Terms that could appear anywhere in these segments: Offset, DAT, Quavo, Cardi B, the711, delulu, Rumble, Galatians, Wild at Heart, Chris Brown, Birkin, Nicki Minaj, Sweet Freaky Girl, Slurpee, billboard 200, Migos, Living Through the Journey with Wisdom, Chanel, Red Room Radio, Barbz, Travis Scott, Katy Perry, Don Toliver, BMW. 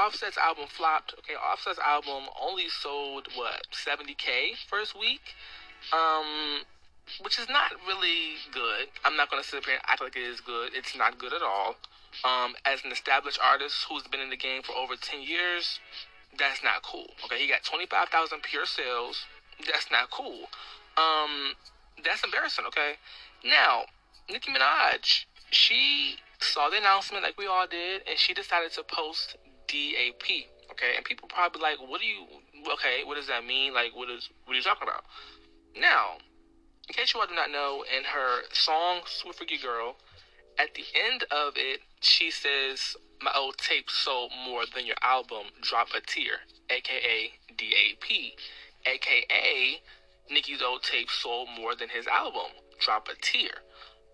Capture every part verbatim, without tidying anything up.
Offset's album flopped. Okay, Offset's album only sold, what, seventy K first week? Um, which is not really good. I'm not going to sit up here and act like it is good. It's not good at all. Um, as an established artist who's been in the game for over ten years, that's not cool. Okay, he got twenty-five thousand pure sales. That's not cool. Um, that's embarrassing, okay? Now, Nicki Minaj, she saw the announcement like we all did, and she decided to post D A P, okay? And people probably like, what do you, okay, what does that mean? Like, what is, what are you talking about? Now, in case you all do not know, in her song, Sweet Freaky Girl, at the end of it, she says, my old tape sold more than your album, drop a tear, a k a. D A P, a k a. Nicki's old tape sold more than his album, drop a tear.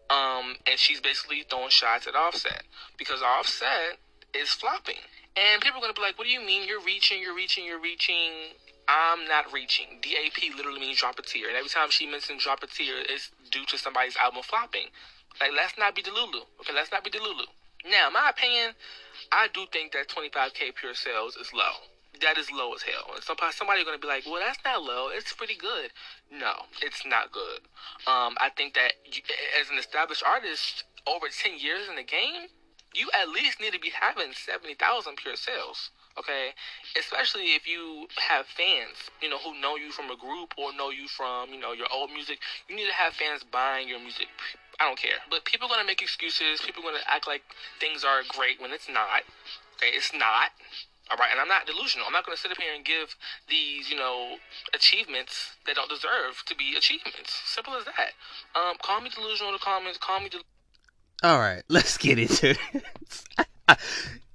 Um, and she's basically throwing shots at Offset because Offset is flopping. And people are going to be like, what do you mean? You're reaching, you're reaching, you're reaching. I'm not reaching. D A P literally means drop a tear. And every time she mentions drop a tear, it's due to somebody's album flopping. Like, let's not be delulu. Okay, let's not be delulu. Now, in my opinion, I do think that twenty-five K pure sales is low. That is low as hell. And somebody, somebody going to be like, well, that's not low. It's pretty good. No, it's not good. Um, I think that you, as an established artist, over ten years in the game, you at least need to be having seventy thousand pure sales, okay? Especially if you have fans, you know, who know you from a group or know you from, you know, your old music. You need to have fans buying your music. I don't care. But people are going to make excuses. People are going to act like things are great when it's not. Okay, it's not. All right, and I'm not delusional. I'm not going to sit up here and give these, you know, achievements that don't deserve to be achievements. Simple as that. Um, call me delusional in the comments. Call me del- All right, let's get into it.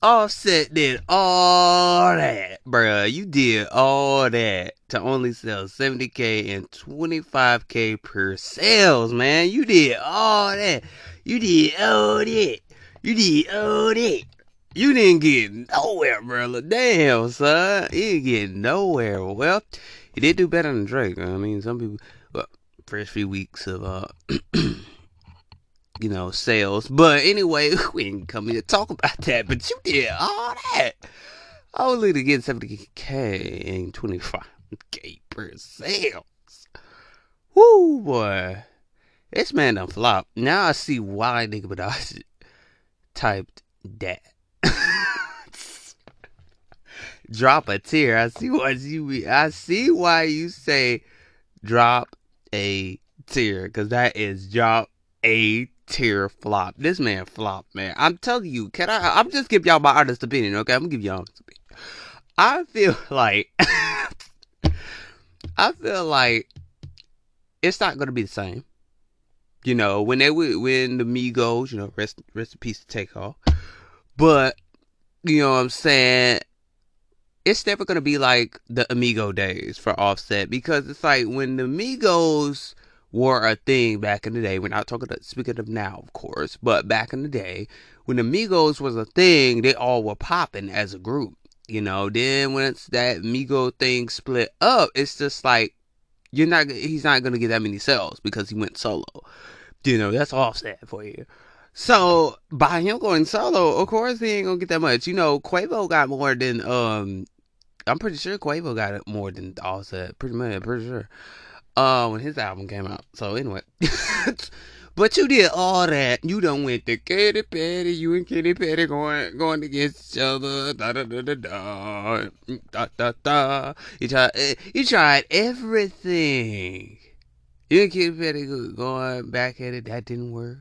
Offset did all that, bruh. You did all that to only sell seventy K and twenty-five K per sales, man. You did all that. You did all that. You did all that. You didn't get nowhere, brother. Damn, son. You didn't get nowhere. Well, you did do better than Drake. I mean, some people... Well, first few weeks of, uh... you know, sales. But anyway, we didn't come here to talk about that. But you did all that. Only to get seventy K and twenty-five K per sales. Woo, boy. This man done flop. Now I see why Nicki Minaj typed that. Drop a tear. I see why you. I see why you say drop a tear, because that is drop a tear flop. This man flop, man. I'm telling you. Can I? I'm just give y'all my honest opinion. Okay, I'm gonna give y'all honest opinion. I feel like I feel like it's not gonna be the same. You know, when they when the Migos, you know, rest rest in peace to take off. But you know what I'm saying. It's never going to be like the Amigo days for Offset, because it's like when the Migos were a thing back in the day. We're not talking about, speaking of now, of course, but back in the day when the Migos was a thing, they all were popping as a group, you know. Then once that Migo thing split up, it's just like you're not. He's not going to get that many sales because he went solo. You know, that's Offset for you. So, by him going solo, of course, he ain't gonna get that much. You know, Quavo got more than, um, I'm pretty sure Quavo got it more than Offset. Pretty much, pretty sure. Uh, when his album came out. So, anyway. But you did all that. You done went to Katy Perry. You and Katy Perry going, going against each other. Da da da da da. Da da da. You tried, you tried everything. You and Katy Perry going back at it. That didn't work.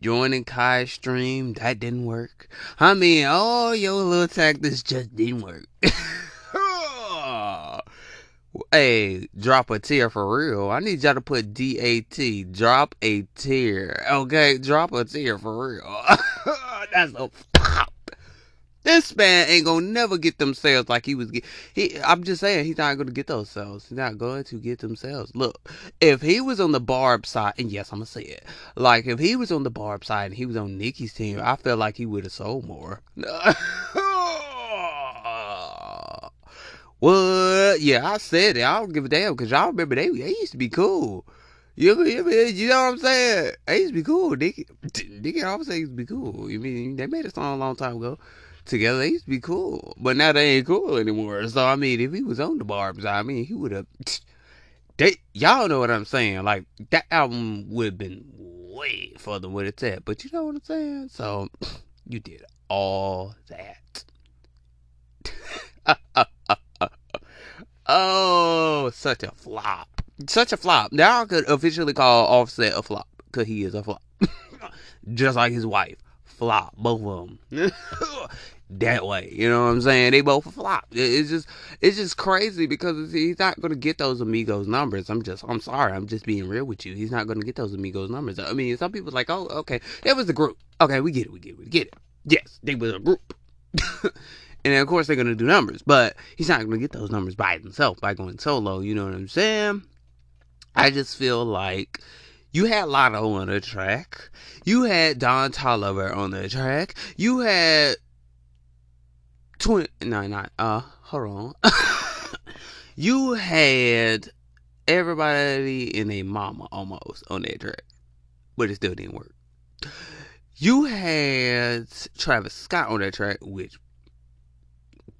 Joining Kai's stream, that didn't work. I mean, all your little tactics just didn't work. Hey, drop a tear for real. I need y'all to put D A T, drop a tear. Okay, drop a tear for real. That's a flop. This man ain't gonna never get them sales like he was getting. He, I'm just saying, he's not gonna get those sales. He's not going to get them sales. Look, if he was on the Barbz side, and yes, I'm gonna say it. Like, if he was on the Barbz side and he was on Nicki's team, I feel like he would have sold more. What? Yeah, I said it. I don't give a damn, because y'all remember they, they used to be cool. You, you, you know what I'm saying? They used to be cool. Nicki, Nicki, I would say used to be cool. You mean, they made a song a long time ago. together, they used to be cool, but now they ain't cool anymore. So I mean, if he was on the Barbz, I mean, he would have. They, y'all know what I'm saying? Like, that album would have been way further with it's at, but you know what I'm saying? So you did all that. Oh, such a flop. Such a flop. Now I could officially call Offset a flop, because he is a flop. Just like his wife. Flop. Both of them. That way. You know what I'm saying? They both flop. It's just it's just crazy, because he's not going to get those Amigos numbers. I'm just, I'm sorry. I'm just being real with you. He's not going to get those Amigos numbers. I mean, some people like, oh, okay. That was the group. Okay, we get it. We get it. We get it. Yes, they were a group. And of course, they're going to do numbers, but he's not going to get those numbers by himself, by going solo, you know what I'm saying? I just feel like you had Lotto on the track. You had Don Toliver on the track. You had... Twin... No, not... Uh, hold on. You had everybody and their mama, almost, on that track. But it still didn't work. You had Travis Scott on that track, which...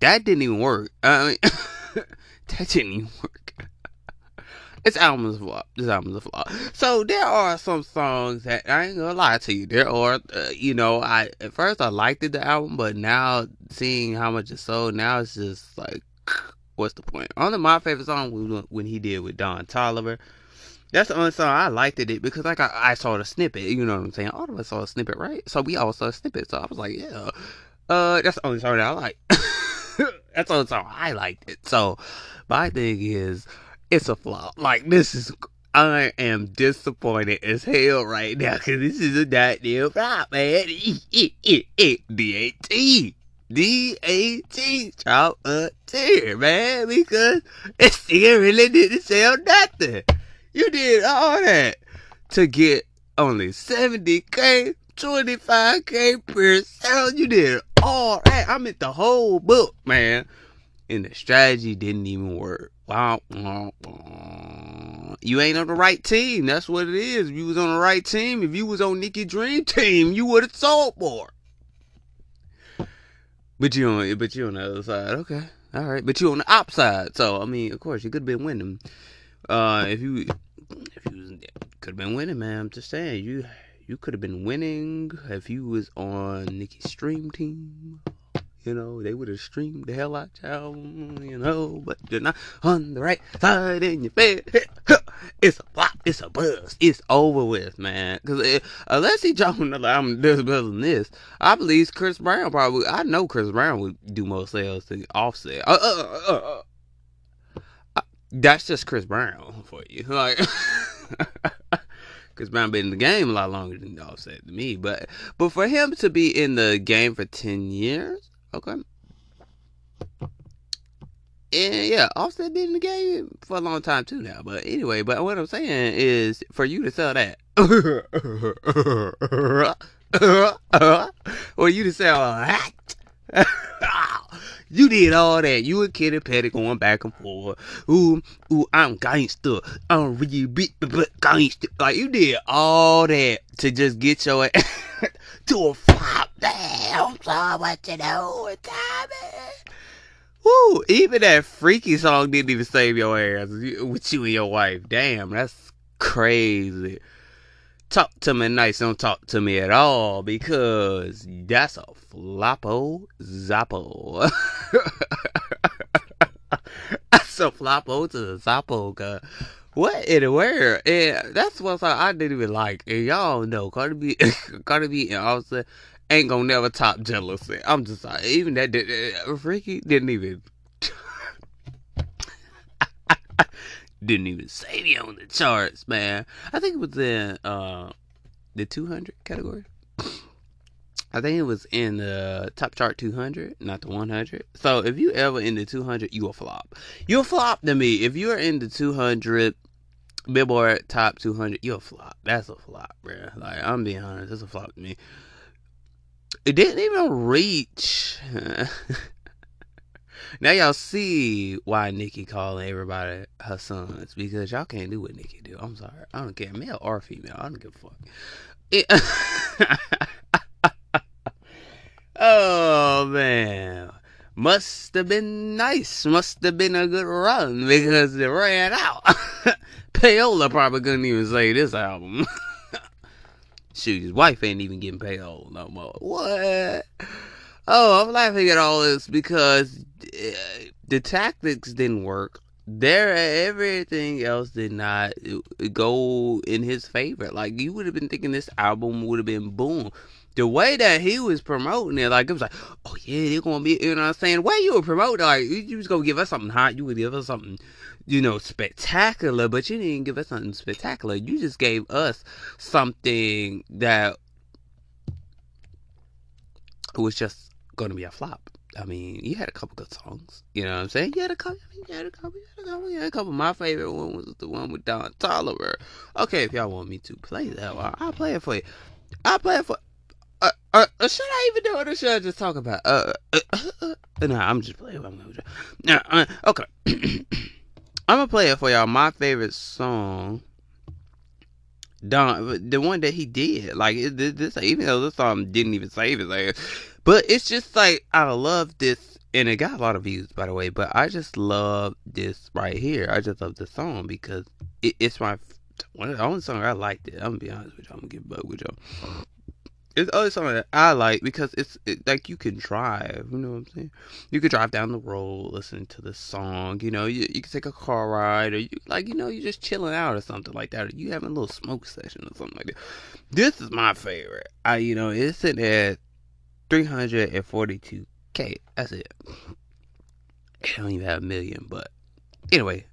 That didn't even work. I mean, that didn't even work. This album is a flop. This album is a flop. So there are some songs that I ain't gonna lie to you. There are, uh, you know, I at first I liked it, the album, but now seeing how much it sold, now it's just like, what's the point? Only my favorite song was when he did with Don Toliver. That's the only song I liked it because, like, I, I saw the snippet. You know what I'm saying? All of us saw a snippet, right? So we all saw a snippet. So I was like, yeah, uh, that's the only song that I like. That's all song I liked it. So my thing is, it's a flop. Like, this is, I am disappointed as hell right now, because this is a goddamn flop, man. D A T D A T Drop a tear, man, because this thing really didn't sell nothing. You did all that to get only seventy K, twenty-five K per sale. You did all that. I meant the whole book, man. And the strategy didn't even work. You ain't on the right team. That's what it is. If you was on the right team, if you was on Nicki Dream Team, you would have sold more. But you on, but you on the other side. Okay, all right. But you on the op side. So I mean, of course, you could have been winning. Uh, if you, if you could have been winning, man. I'm just saying, you. You could have been winning if you was on Nicki's stream team. You know, they would have streamed the hell out your album, you know, but you're not on the right side and you fail. It's a flop. It's a buzz. It's over with, man. Because unless he dropped another album that's better than this, I believe Chris Brown probably, I know Chris Brown would do more sales than Offset. Uh, uh, uh, uh, uh. Uh, that's just Chris Brown for you. Like... Chris Brown been in the game a lot longer than y'all said to me. But but for him to be in the game for ten years, okay. And yeah, Offset been in the game for a long time too now. But anyway, but what I'm saying is for you to sell that. Or you to sell that. You did all that. You and Katy Perry going back and forth. Ooh, ooh, I'm gangster. I'm really big, but gangster. Like, you did all that to just get your ass to a flop. Damn, so much in the whole time, man. Woo, even that freaky song didn't even save your ass with you and your wife. Damn, that's crazy. Talk to me nice, don't talk to me at all, because that's a floppo zappo. That's a floppo to the zappo, cause what in the world? And that's what I didn't even like. And y'all know Cardi B, Cardi B and Offset ain't gonna never top Jealousy. I'm just like, even that did, uh, Freaky didn't even didn't even save you on the charts, man. I think it was in uh, the two hundred category. I think it was in the top chart two hundred, not the one hundred. So if you ever in the two hundred, you a flop. You a flop to me. If you're in the two hundred, Billboard Top two hundred, you a flop. That's a flop, bro. Like, I'm being honest, that's a flop to me. It didn't even reach. Now y'all see why Nicki calling everybody her sons, because y'all can't do what Nicki do. I'm sorry. I don't care, male or female. I don't give a fuck. It- Oh, man. Must have been nice. Must have been a good run because it ran out. Payola probably couldn't even say this album. Shoot, his wife ain't even getting payola no more. What? Oh, I'm laughing at all this because the tactics didn't work. There, everything else did not go in his favor. Like, you would have been thinking this album would have been boom. The way that he was promoting it, like, it was like, oh, yeah, they're going to be, you know what I'm saying? The way you were promoting, like, you, you was going to give us something hot. You would give us something, you know, spectacular. But you didn't give us something spectacular. You just gave us something that was just going to be a flop. I mean, you had a couple good songs. You know what I'm saying? You had a couple, you had a couple, you had a couple, you had a couple. My favorite one was the one with Don Toliver. Okay, if y'all want me to play that one, I'll play it for you. I'll play it for Uh, uh, uh, should I even do it or should I just talk about it? Uh, uh, uh, uh, uh, no, I'm just playing. I'm gonna uh, uh, okay. I'm going to play it for y'all. My favorite song, Don, the one that he did. Like, it, this, even though this song didn't even save his ass. But it's just like, I love this. And it got a lot of views, by the way. But I just love this right here. I just love the song because it, it's my one of the only songs I liked it. I'm going to be honest with y'all. I'm going to get bugged with y'all. It's other something that I like because it's it, like you can drive, you know what I'm saying? You can drive down the road, listen to the song, you know, you, you can take a car ride or you like, you know, you're just chilling out or something like that. Or you having a little smoke session or something like that. This is my favorite. I, you know, it's sitting at three hundred forty-two K. That's it. It don't even have a million, but anyway.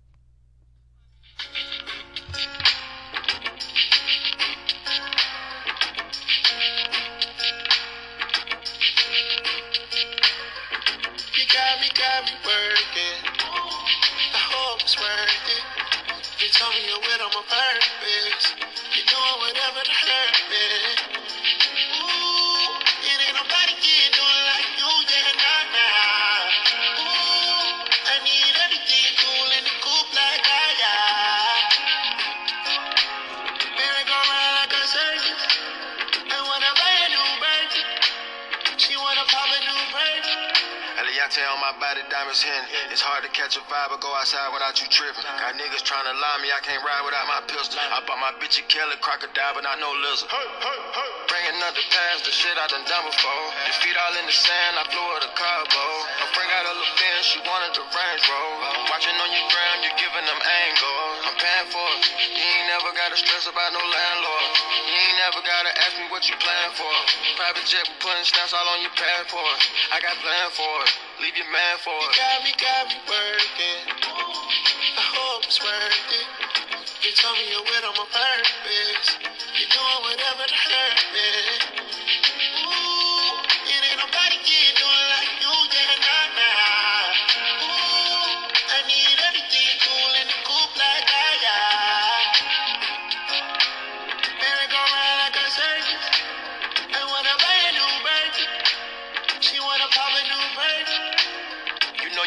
It's hard to catch a vibe or go outside without you tripping. Got niggas trying to lie me, I can't ride without my pistol. I bought my bitch a killer crocodile, but not no lizard. Hey, hey, hey. Bringing up the past, the shit I done done before. Your feet all in the sand, I flew her to Cabo. I bring out a little bin, she wanted the Range Rover. Watching on your gram, you giving them angle. I'm paying for it. You ain't never gotta stress about no landlord. You ain't never gotta ask me what you plan for. Private jet, we putting stamps all on your passport. I got plan for it. Leave your man for it. You got me, got me working. I hope it's worth it. You told me you're with on my purpose. You're doing whatever to hurt me. Ooh, it ain't nobody here doing like you, yeah, nah, nah. Ooh, I need everything cool in the coupe like I got. Merry go round like a circus. I wanna buy a new Birkin. She wanna pop a new Birkin.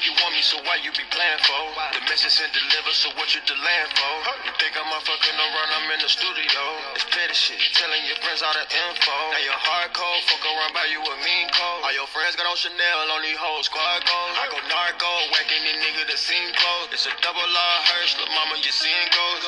You want me, so why you be playing for? The message sent deliver, so what you delaying for? You think I'm a fucking around, I'm in the studio. It's petty shit, telling your friends all the info. Now your hard cold, fuck around by you a mean cold. All your friends got on Chanel, on these whole squad goals. I go narco, whacking these niggas that seem close. It's a double R hearse, look mama, you seeing goes.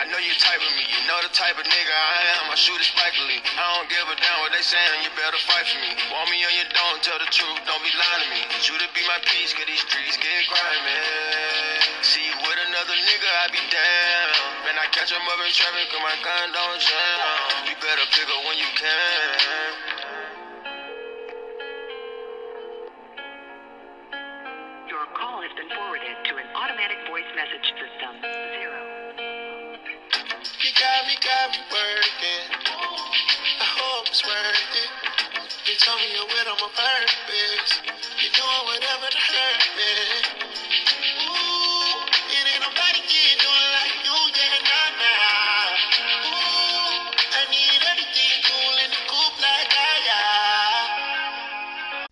I know you type of me, you know the type of nigga I am. I shoot it spikily, I don't give a damn what they saying, you better fight for me. Want me or you don't, tell the truth, don't be lying to me. You to be my peace, cause these streets get grimy. See you with another nigga, I be down. Man, I catch him up in traffic, cause my gun don't jam. You better pick up when you can. Your call has been forwarded to an automatic voice message system. Zero. You got me, got me working. I hope it's worth it. You told me you're with on my purpose. You're doing whatever to hurt me. Ooh, it ain't nobody here doing like you, yeah, nah, nah. Ooh, I need everything cool in the coupe like I got.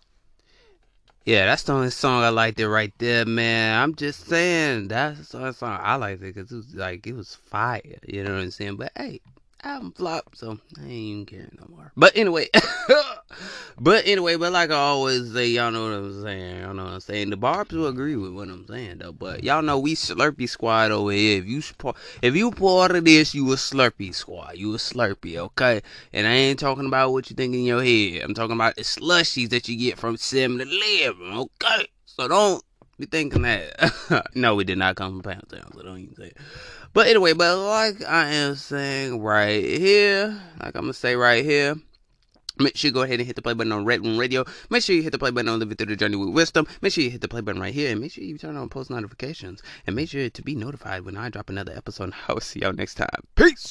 Yeah, that's the only song I liked it right there, man. I'm just saying, that's the only song I liked it because it was like, it was fire, you know what I'm saying? But hey, album flop, so I ain't even caring no more. But anyway, but anyway, but like I always say, y'all know what I'm saying. Y'all know what I'm saying. The Barbz will agree with what I'm saying though. But y'all know we Slurpee Squad over here. If you if you part of this, you a Slurpee Squad. You a Slurpee, okay? And I ain't talking about what you think in your head. I'm talking about the slushies that you get from seven eleven, okay? So don't be thinking that. No, we did not come from Pound Town, so don't even say it. But anyway, but like I am saying right here, like I'm going to say right here, make sure you go ahead and hit the play button on Red Room Radio. Make sure you hit the play button on Living Through the Journey with Wisdom. Make sure you hit the play button right here. And make sure you turn on post notifications. And make sure to be notified when I drop another episode. I will see y'all next time. Peace!